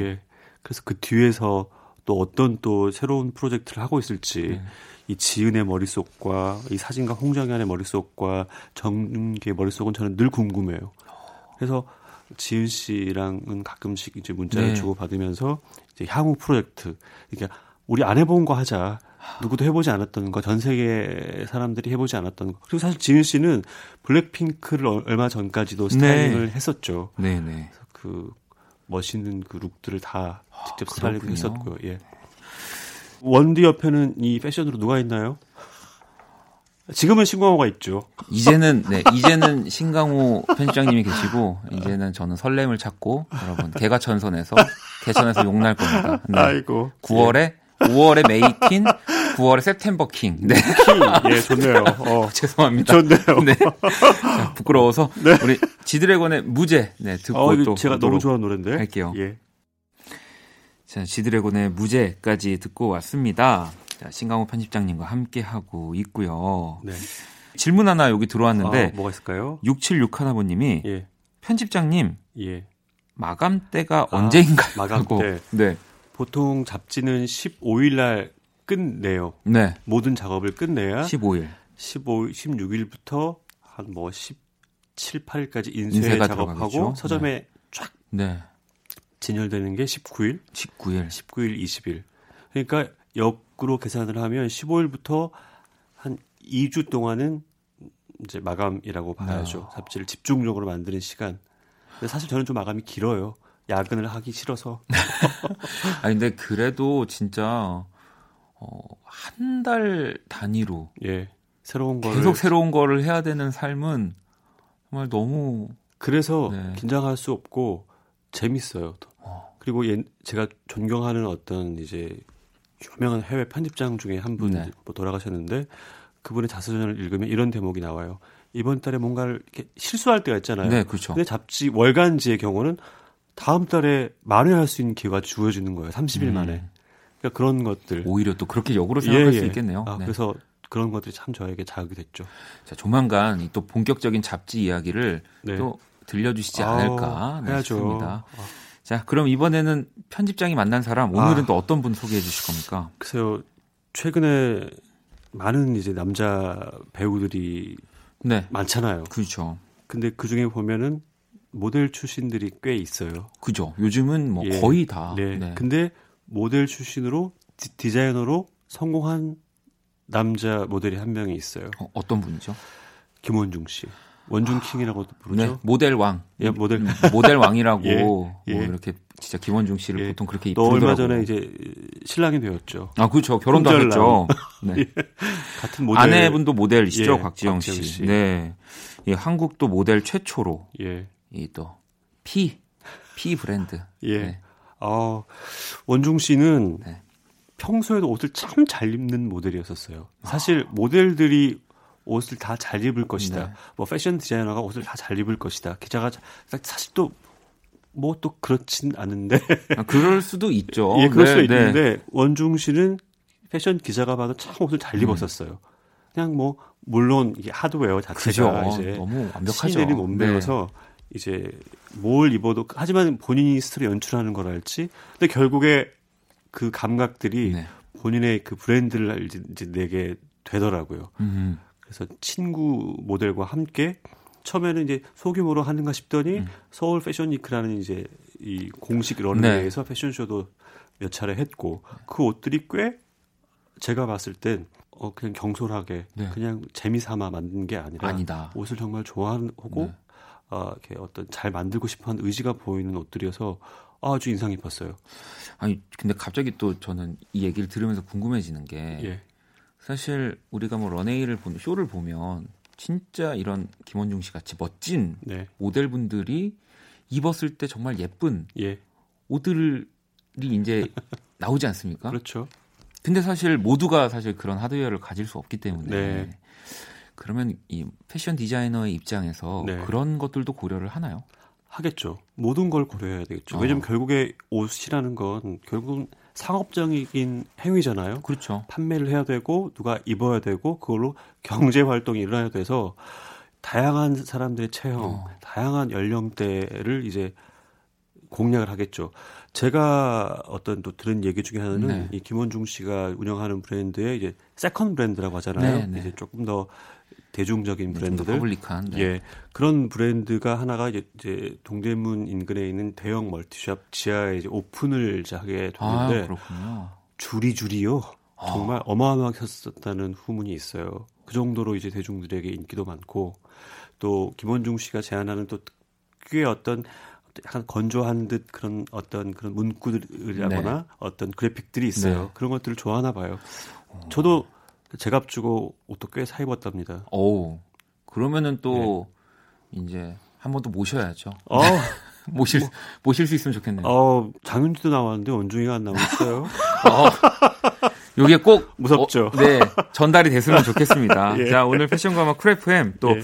그래서 그 뒤에서 또 어떤 또 새로운 프로젝트를 하고 있을지 이 지은의 머릿속과 이 사진가 홍장현의 머릿속과 정윤기의 머릿속은 저는 늘 궁금해요. 그래서 지은 씨랑은 가끔씩 이제 문자를 주고 받으면서 이제 향후 프로젝트, 그러니까 우리 안 해본 거 하자. 누구도 해보지 않았던 거, 전 세계 사람들이 해보지 않았던 거. 그리고 사실 지은 씨는 블랙핑크를 얼마 전까지도 스타일링을 했었죠. 네네. 그래서 그 멋있는 그 룩들을 다 직접 스타일링을 했었고요. 예. 원디 옆에는 이 패션으로 누가 있나요? 지금은 신강호가 있죠. 이제는 네, 이제는 신강호 편집장님이 계시고 이제는 저는 설렘을 찾고 여러분 개가천선에서 개천에서 용날 겁니다. 네. 아이고. 9월에 5월에 메이틴, 9월에 셉템버 킹. 네. 킹. 예, 좋네요. 죄송합니다. 좋네요. 네. 자, 부끄러워서 네. 우리 지드래곤의 무죄 네, 듣고 또 제가 너무 좋아하는 노래인데 할게요. 예. 자, 지드래곤의 무죄까지 듣고 왔습니다. 자, 신강호 편집장님과 함께 하고 있고요. 네. 질문 하나 여기 들어왔는데 뭐가 있을까요? 676 하나보님이 예. 편집장님 예. 마감 때가 언제인가요? 마감 때. 네. 보통 잡지는 15일 날 끝내요. 네. 모든 작업을 끝내야 15일, 16일부터 한 뭐 17, 8일까지 인쇄 작업하고 들어가겠죠? 서점에 네. 쫙 네. 진열되는 게 19일, 20일. 그러니까 역으로 계산을 하면 15일부터 한 2주 동안은 이제 마감이라고 봐야죠. 네. 잡지를 집중적으로 만드는 시간. 근데 사실 저는 좀 마감이 길어요. 야근을 하기 싫어서. 아니, 근데 그래도 진짜, 한 달 단위로. 예. 새로운 거를. 계속 새로운 거를 해야 되는 삶은 정말 너무. 그래서 네. 긴장할 수 없고 재밌어요. 그리고 제가 존경하는 어떤 이제 유명한 해외 편집장 중에 한 분 네. 돌아가셨는데 그분의 자서전을 읽으면 이런 대목이 나와요. 이번 달에 뭔가를 이렇게 실수할 때가 있잖아요. 네, 그렇죠. 근데 잡지 월간지의 경우는 다음 달에 만회할 수 있는 기회가 주어지는 거예요. 30일 만에. 그러니까 그런 것들. 오히려 또 그렇게 역으로 생각할 수 있겠네요. 아, 네. 그래서 그런 것들이 참 저에게 자극이 됐죠. 자, 조만간 또 본격적인 잡지 이야기를 네. 또 들려주시지 않을까 싶습니다. 자, 그럼 이번에는 편집장이 만난 사람 오늘은 또 어떤 분 소개해 주실 겁니까? 글쎄요. 최근에 많은 이제 남자 배우들이 네. 많잖아요. 그렇죠. 근데 그중에 보면은 모델 출신들이 꽤 있어요. 그죠. 요즘은 뭐 거의 다. 네. 네. 근데 모델 출신으로 디자이너로 성공한 남자 모델이 한 명이 있어요. 어떤 분이죠? 김원중 씨. 원중킹이라고도 부르죠. 네. 모델 왕. 예, 모델 왕이라고 예, 예. 뭐 이렇게 진짜 김원중 씨를 예. 보통 그렇게 부르더라고요. 얼마 전에 이제 신랑이 되었죠. 아, 그렇죠. 결혼도 하셨죠. 네. 예. 같은 모델. 아내분도 모델이시죠. 예. 곽지영 씨. 네. 예, 한국도 모델 최초로. 예. 이 또 P 브랜드. 예. 네. 원중 씨는 네. 평소에도 옷을 참 잘 입는 모델이었었어요. 사실 모델들이 옷을 다 잘 입을 것이다. 네. 뭐 패션 디자이너가 옷을 다 잘 입을 것이다. 기자가 사실 또 뭐 또 그렇진 않은데. 아, 그럴 수도 있죠. 예, 그럴 네, 수 있는데 네. 원중 씨는 패션 기자가 봐도 참 옷을 잘 입었었어요. 그냥 뭐 물론 이게 하드웨어 자체가 그죠. 이제 너무 완벽하죠. 시대를 못 배워서 네. 이제 뭘 입어도 하지만 본인이 스토리 연출하는 거랄지. 근데 결국에 그 감각들이 네. 본인의 그 브랜드를 이제 내게 되더라고요. 그래서 친구 모델과 함께 처음에는 이제 소규모로 하는가 싶더니 서울 패션위크라는 이제 이 공식 런웨이에서 네. 패션쇼도 몇 차례 했고 그 옷들이 꽤 제가 봤을 땐 그냥 경솔하게 네. 그냥 재미삼아 만든 게 아니라 아니다. 옷을 정말 좋아하고 네. 이렇게 어떤 잘 만들고 싶어하는 의지가 보이는 옷들이어서 아주 인상 깊었어요. 아니 근데 갑자기 또 저는 이 얘기를 들으면서 궁금해지는 게 예. 사실 우리가 뭐 런웨이를 보는 쇼를 보면 진짜 이런 김원중 씨 같이 멋진 네. 모델분들이 입었을 때 정말 예쁜 예. 옷들이 이제 나오지 않습니까? 그렇죠. 근데 사실 모두가 사실 그런 하드웨어를 가질 수 없기 때문에. 네. 그러면 이 패션 디자이너의 입장에서 네. 그런 것들도 고려를 하나요? 하겠죠. 모든 걸 고려해야 되겠죠. 왜냐하면 결국에 옷이라는 건 결국은 상업적인 행위잖아요. 그렇죠. 판매를 해야 되고 누가 입어야 되고 그걸로 경제 활동이 일어나야 돼서 다양한 사람들의 체형, 다양한 연령대를 이제 공략을 하겠죠. 제가 어떤 또 들은 얘기 중에 하나는 네. 이 김원중 씨가 운영하는 브랜드의 이제 세컨 브랜드라고 하잖아요. 네, 네. 이제 조금 더 대중적인 브랜드들, 퍼블릭한, 네. 예, 그런 브랜드가 하나가 이제 동대문 인근에 있는 대형 멀티숍 지하에 이제 오픈을 하게 됐는데 줄이요. 정말 어마어마하게 섰었다는 후문이 있어요. 그 정도로 이제 대중들에게 인기도 많고 또 김원중 씨가 제안하는 또 꽤 어떤 약간 건조한 듯 그런 어떤 그런 문구들이라거나 네. 어떤 그래픽들이 있어요. 네. 그런 것들을 좋아하나 봐요. 저도 제값 주고 옷도 꽤 사 입었답니다. 오, 그러면은 또 네. 이제 한 번 또 모셔야죠. 모실 수 있으면 좋겠네요. 장윤지도 나왔는데 원중이가 안 나왔어요. 이게 꼭 무섭죠. 네, 전달이 됐으면 좋겠습니다. 예. 자, 오늘 패션과마 크래프엠 또 예.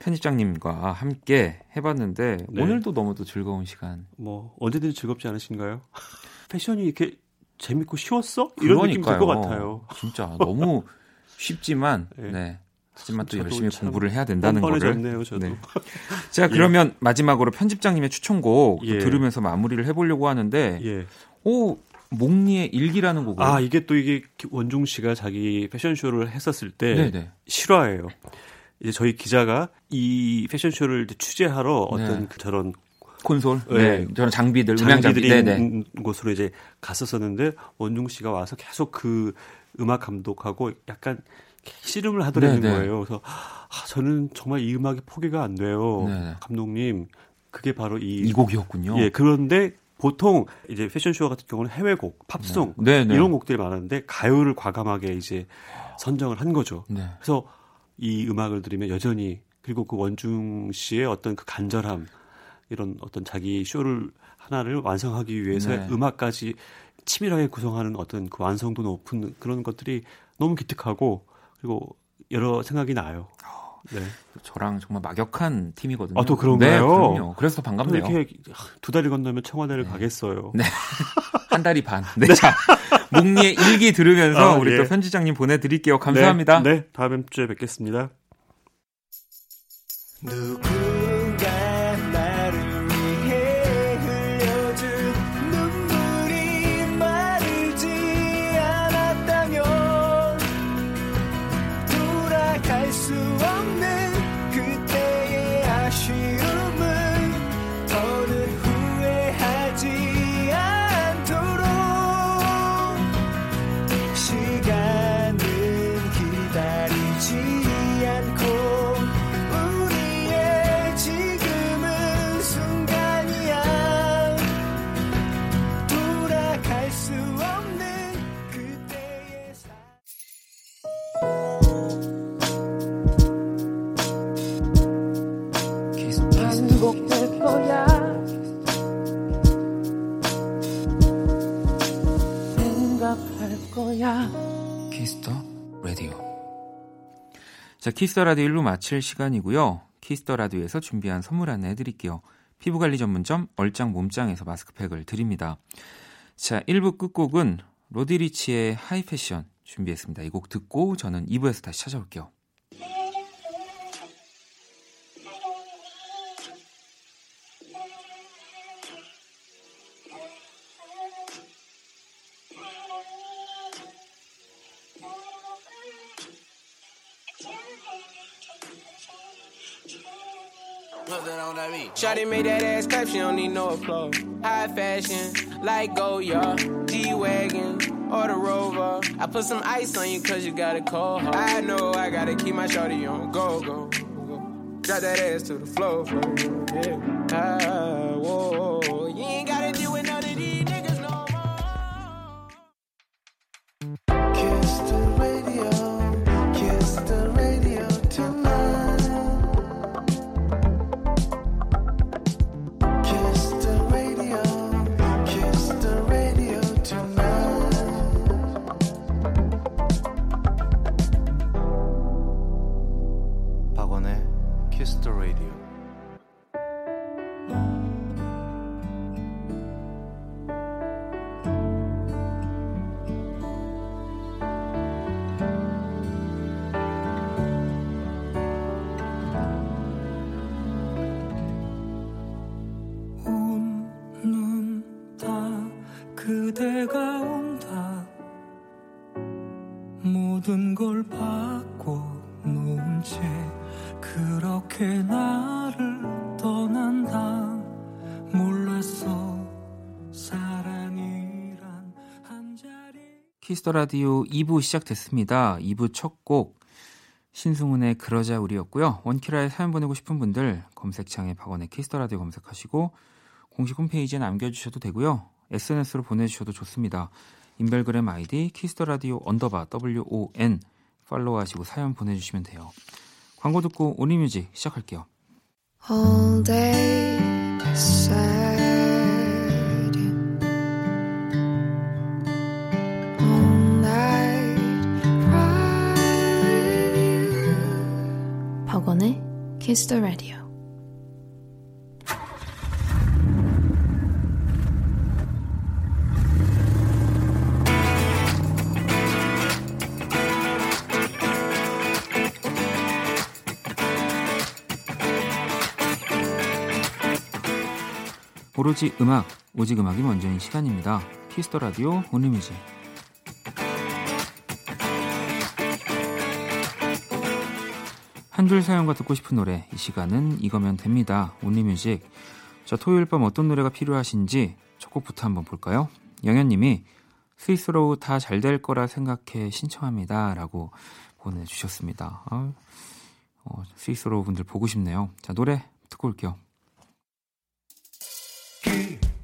편집장님과 함께 해봤는데 네. 오늘도 너무도 즐거운 시간. 뭐 언제든지 즐겁지 않으신가요? 패션이 이렇게 재밌고 쉬웠어? 이런 느낌 들 것 같아요. 진짜 너무 쉽지만 네. 네. 하지만 또 열심히 공부를 해야 된다는 거를. 네. 자, 그러면 예. 마지막으로 편집장님의 추천곡 예. 들으면서 마무리를 해보려고 하는데 예. 오, 몽니의 일기라는 곡을. 아, 이게 또 이게 원중 씨가 자기 패션쇼를 했었을 때 네네. 실화예요. 이제 저희 기자가 이 패션쇼를 취재하러 어떤 네. 저런 콘솔, 네, 저런 장비들, 음향장비 있는 곳으로 이제 갔었었는데 원중 씨가 와서 계속 그 음악 감독하고 약간 씨름을 하더라는 네네. 거예요. 그래서 저는 정말 이 음악이 포기가 안 돼요, 네네. 감독님. 그게 바로 이 곡이었군요. 예, 그런데 보통 이제 패션쇼 같은 경우는 해외곡, 팝송 네네. 이런 곡들이 많았는데 가요를 과감하게 이제 선정을 한 거죠. 네. 그래서 이 음악을 들으면 여전히 그리고 그 원중 씨의 어떤 그 간절함. 이런 어떤 자기 쇼를 하나를 완성하기 위해서 네. 음악까지 치밀하게 구성하는 어떤 그 완성도 높은 그런 것들이 너무 기특하고 그리고 여러 생각이 나요. 네. 저랑 정말 막역한 팀이거든요. 아, 또 그런가요? 네, 그럼요. 그래서 더 반갑네요. 이렇게 두 달이 건너면 청와대를 네. 가겠어요. 네. 한 달이 반. 네. 네. 자, 목리의 일기 들으면서 우리 예. 또 편지장님 보내드릴게요. 감사합니다. 네, 네. 다음 주에 뵙겠습니다. 키스터 라디오. 자, 키스터 라디오 1부 마칠 시간이고요. 키스터 라디오에서 준비한 선물 안내해 드릴게요. 피부관리 전문점 얼짱 몸짱에서 마스크팩을 드립니다. 자, 1부 끝곡은 로디리치의 하이패션 준비했습니다. 이 곡 듣고 저는 2부에서 다시 찾아올게요. Shawty made that ass clap, she don't need no applause. High fashion, like gold, yeah. G-Wagon or the Rover. I put some ice on you cause you got a cold heart. I know I gotta keep my shawty on go-go. Drop that ass to the floor, yeah. Ah, whoa, you ain't gotta deal with none of these niggas no more. Kiss the radio tonight. No. 그대가 온다 모든 걸 바꿔 놓은 채 그렇게 나를 떠난다 몰랐어 사랑이란 한 자리. 키스더라디오 2부 시작됐습니다. 2부 첫 곡 신승훈의 그러자 우리였고요. 원키라에 사연 보내고 싶은 분들 검색창에 박원의 키스더라디오 검색하시고 공식 홈페이지에 남겨주셔도 되고요. SNS로 보내주셔도 좋습니다. 인별그램 아이디 키스더라디오_WON 팔로우하시고 사연 보내주시면 돼요. 광고 듣고 온리뮤직 시작할게요. All day sad All night cry 박원의 키스더라디오. 오로지 음악, 오직 음악이 먼저인 시간입니다. 키스더 라디오 온리뮤직. 한 줄 사연과 듣고 싶은 노래, 이 시간은 이거면 됩니다. 온리뮤직. 자, 토요일 밤 어떤 노래가 필요하신지 첫 곡부터 한번 볼까요? 영현님이 스윗스로우 다 잘 될 거라 생각해 신청합니다. 라고 보내주셨습니다. 스윗스로우 분들 보고 싶네요. 자, 노래 듣고 올게요.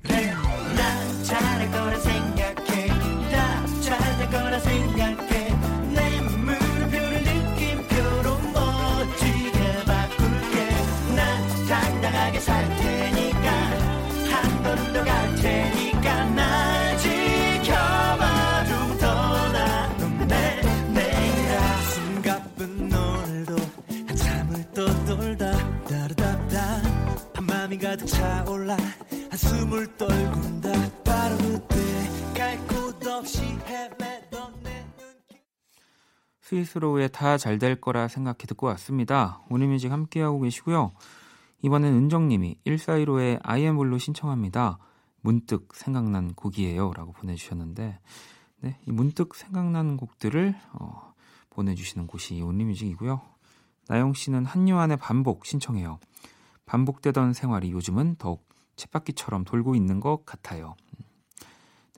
그래 나 잘할 거라 생각해 나 잘할 거라 생각해 내 물음표를 느낌표로 멋지게 바꿀게 나 당당하게 살 테니까 한 걸음 더 갈 테니까 나 지켜봐 좀더 나눈 내 내일 아침 가쁜 오늘도 한참을 또 돌다 따르다다 밤마음이 가득 차올라 숨을 떨군다 바로 그때 갈 곳 없이 헤매던 내 눈길. 스윗스로우의 다 잘 될 거라 생각해 듣고 왔습니다. 온리뮤직 함께하고 계시고요. 이번엔 은정님이 1415의 I am Blue로 신청합니다. 문득 생각난 곡이에요 라고 보내주셨는데, 네, 이 문득 생각난 곡들을 보내주시는 곳이 온리뮤직이고요. 나영씨는 한요한의 반복 신청해요. 반복되던 생활이 요즘은 더욱 쳇바퀴처럼 돌고 있는 것 같아요.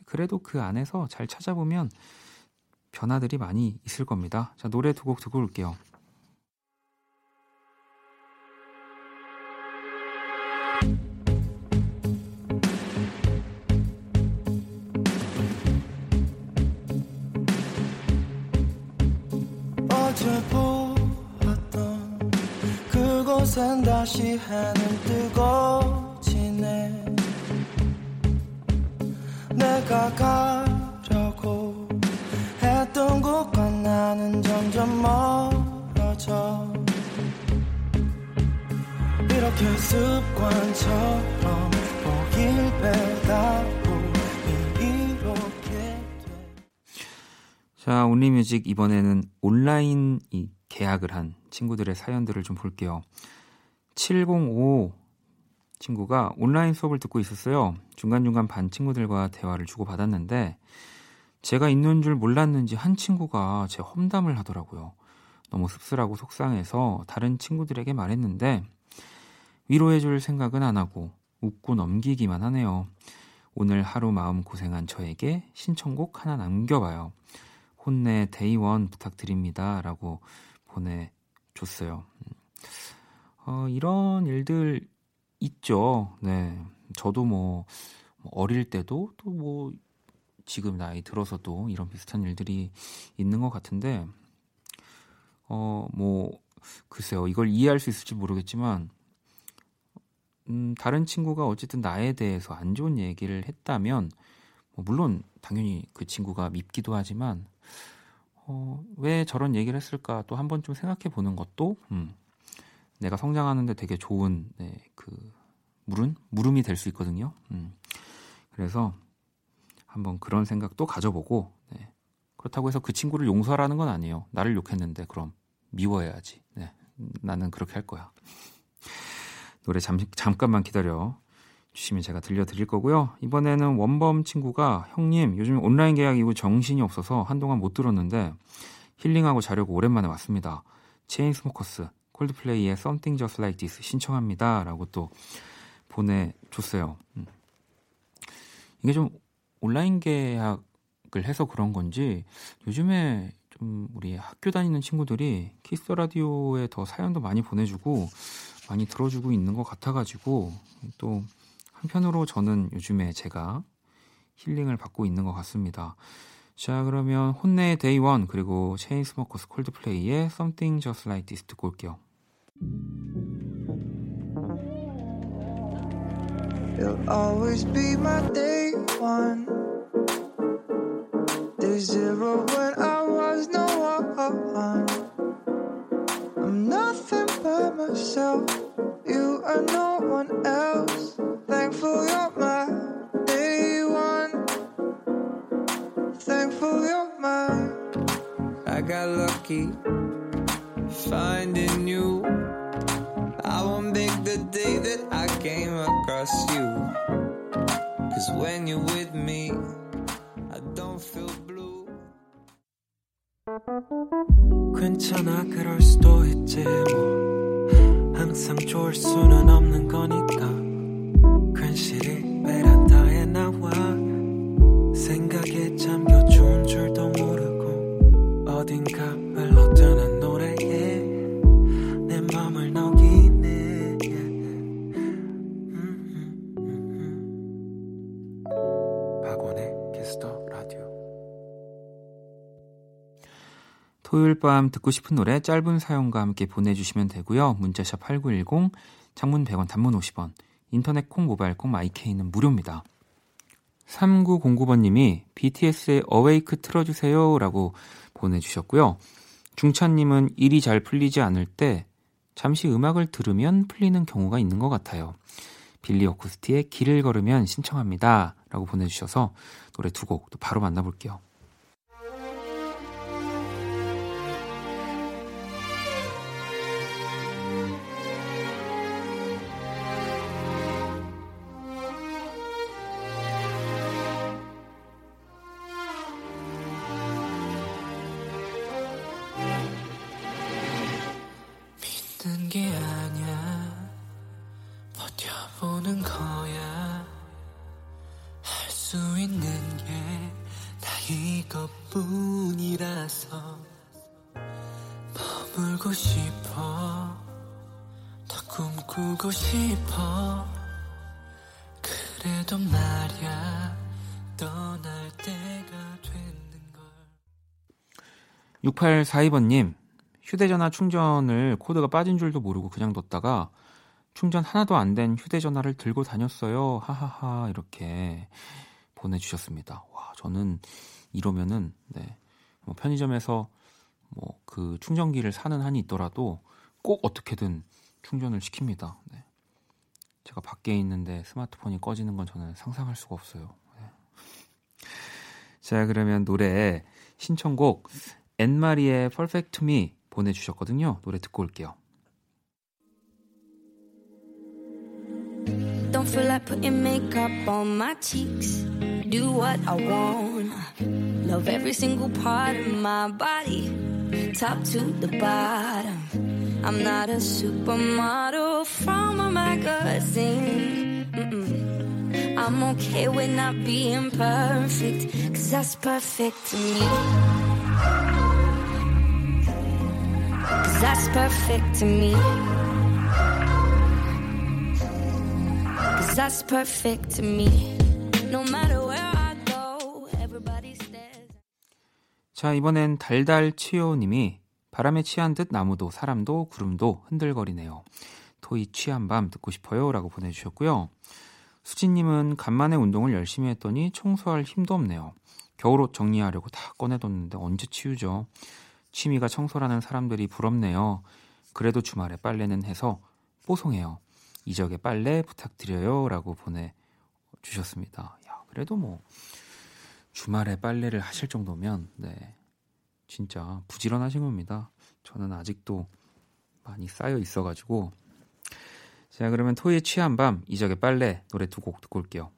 그래도 그 안에서 잘 찾아보면 변화들이 많이 있을 겁니다. 자, 노래 두 곡 듣고 올게요. 어제 보았던 그곳엔 다시 해는 뜨고 내가 가려고 했던 곳과 나는 점점 멀어져 이렇게 습관처럼 보길 빼다보 이렇게 돼. 자, 온리뮤직 이번에는 온라인 이 계약을 한 친구들의 사연들을 좀 볼게요. 705 친구가 온라인 수업을 듣고 있었어요. 중간중간 반 친구들과 대화를 주고받았는데 제가 있는 줄 몰랐는지 한 친구가 제 험담을 하더라고요. 너무 씁쓸하고 속상해서 다른 친구들에게 말했는데 위로해줄 생각은 안 하고 웃고 넘기기만 하네요. 오늘 하루 마음 고생한 저에게 신청곡 하나 남겨봐요. 혼내 데이원 부탁드립니다. 라고 보내줬어요. 이런 일들 있죠. 네, 저도 뭐 어릴 때도 또 뭐 지금 나이 들어서도 이런 비슷한 일들이 있는 것 같은데, 뭐 글쎄요, 이걸 이해할 수 있을지 모르겠지만, 다른 친구가 어쨌든 나에 대해서 안 좋은 얘기를 했다면, 물론 당연히 그 친구가 밉기도 하지만, 왜 저런 얘기를 했을까 또 한 번쯤 생각해 보는 것도. 내가 성장하는데 되게 좋은 물음이 될 수 있거든요. 그래서 한번 그런 생각도 가져보고, 네. 그렇다고 해서 그 친구를 용서하라는 건 아니에요. 나를 욕했는데 그럼 미워해야지. 네. 나는 그렇게 할 거야. 노래 잠깐만 기다려. 주시면 제가 들려드릴 거고요. 이번에는 원범 친구가 형님 요즘 온라인 계약이고 정신이 없어서 한동안 못 들었는데 힐링하고 자려고 오랜만에 왔습니다. 체인 스모커스 콜드플레이의 Something Just Like This 신청합니다. 라고 또 보내줬어요. 이게 좀 온라인 계약을 해서 그런 건지 요즘에 좀 우리 학교 다니는 친구들이 키스 라디오에 더 사연도 많이 보내주고 많이 들어주고 있는 것 같아가지고 또 한편으로 저는 요즘에 제가 힐링을 받고 있는 것 같습니다. 자, 그러면 혼내의 데이 원 그리고 체인 스모커스 콜드플레이의 Something Just Like This 듣고 올게요. You'll always be my day one. Day zero when I was no one. I'm nothing but myself. You are no one else. Thankful you're my day one. Thankful you're mine. I got lucky finding you. I won't make the day that I came across you. 'Cause when you're with me, I don't feel blue. 괜찮아, 그럴 수도 있지 뭐. 항상 좋을 수는 없는 거니까. 괜시리 베란다에 나와. 생각에 잠겨 좋은 줄도 모르고 어딘가 흘러드는 노래에 내 맘을 녹이네. 박원의 키스더 라디오. 토요일 밤 듣고 싶은 노래 짧은 사연과 함께 보내주시면 되고요. 문자샵 8910 장문 100원 단문 50원 인터넷 콩 모바일 콩 마이케이는 무료입니다. 3909번님이 BTS의 어웨이크 틀어주세요 라고 보내주셨고요. 중찬님은 일이 잘 풀리지 않을 때 잠시 음악을 들으면 풀리는 경우가 있는 것 같아요. 빌리 어쿠스티의 길을 걸으면 신청합니다 라고 보내주셔서 노래 두 곡 또 바로 만나볼게요. 떠날 때가 됐는걸. 6842번님 휴대전화 충전을 코드가 빠진 줄도 모르고 그냥 뒀다가 충전 하나도 안 된 휴대전화를 들고 다녔어요. 하하하 이렇게 보내주셨습니다. 와 저는 이러면은 네, 뭐 편의점에서 뭐 그 충전기를 사는 한이 있더라도 꼭 어떻게든 충전을 시킵니다. 네. 제가 밖에 있는데 스마트폰이 꺼지는 건 저는 상상할 수가 없어요. 자 그러면 노래 신청곡 앤마리의 Perfect to Me 보내주셨거든요. 노래 듣고 올게요. Don't feel like putting makeup on my cheeks. Do what I want. Love every single part of my body. Top to the bottom. I'm not a supermodel from a magazine. I'm okay with not being perfect, 'cause that's perfect to me. 'Cause that's perfect to me. 'Cause that's perfect to me. No matter where I go, everybody stares. 자, 이번엔 달달치요님이 바람에 취한 듯 나무도 사람도 구름도 흔들거리네요. 토이 취한 밤 듣고 싶어요 라고 보내주셨고요. 수진님은 간만에 운동을 열심히 했더니 청소할 힘도 없네요. 겨울옷 정리하려고 다 꺼내뒀는데 언제 치우죠. 취미가 청소라는 사람들이 부럽네요. 그래도 주말에 빨래는 해서 뽀송해요. 이적의 빨래 부탁드려요 라고 보내주셨습니다. 야, 그래도 뭐 주말에 빨래를 하실 정도면 네, 진짜 부지런하신 겁니다. 저는 아직도 많이 쌓여 있어가지고 자, 그러면 토이의 취한 밤, 이적의 빨래 노래 두 곡 듣고 올게요.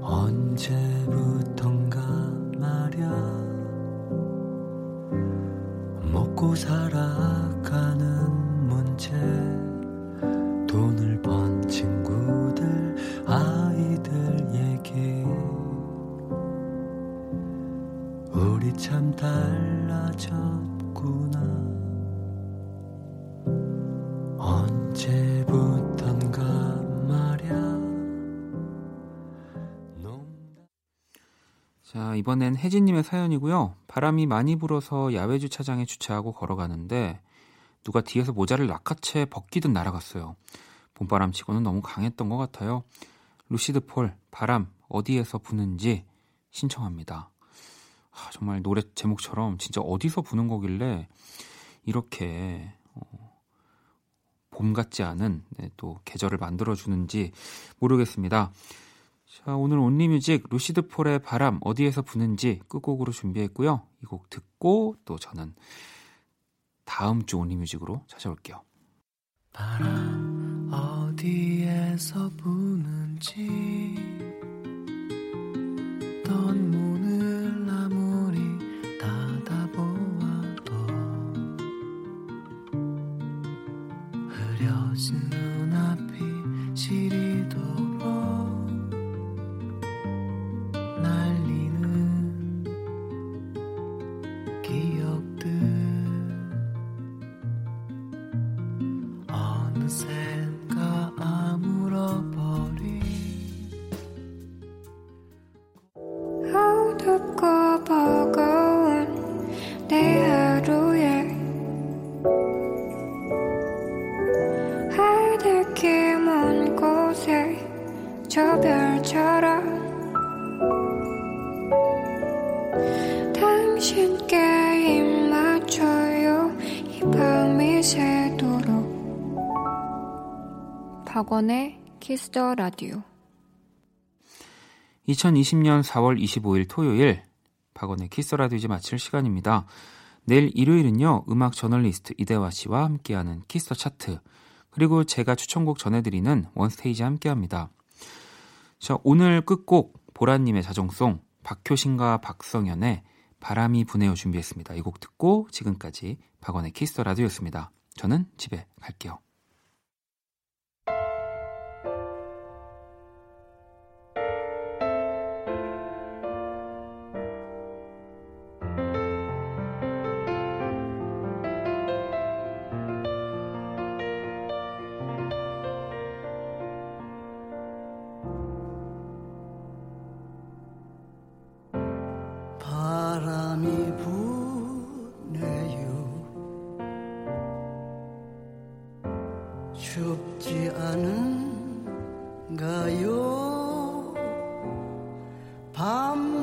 언제부턴가 말야 먹고 살아가는 문제, 돈을 번 친구들, 아이들 얘기. 우리 참 달라졌구나. 언제부턴가 자, 이번엔 혜진님의 사연이고요. 바람이 많이 불어서 야외 주차장에 주차하고 걸어가는데 누가 뒤에서 모자를 낚아채 벗기듯 날아갔어요. 봄바람치고는 너무 강했던 것 같아요. 루시드폴 바람 어디에서 부는지 신청합니다. 아, 정말 노래 제목처럼 진짜 어디서 부는 거길래 이렇게 봄 같지 않은 또 계절을 만들어주는지 모르겠습니다. 자, 오늘 온리뮤직 루시드폴의 바람 어디에서 부는지 끝곡으로 준비했고요. 이 곡 듣고 또 저는 다음 주 온리뮤직으로 찾아올게요. 바람 어디에서 부는지 떤 문을 아무리 닫아보아도 흐려진 눈앞이 시리도 박원의 키스더 라디오. 2020년 4월 25일 토요일 박원의 키스더 라디오 이제 마칠 시간입니다. 내일 일요일은요, 음악 저널리스트 이대화 씨와 함께하는 키스더 차트, 그리고 제가 추천곡 전해드리는 원스테이지 함께합니다. 자, 오늘 끝곡 보라님의 자정송 박효신과 박성현의 바람이 부네요 준비했습니다. 이 곡 듣고 지금까지 박원의 키스더 라디오였습니다. 저는 집에 갈게요. 춥지 않은가요? 밤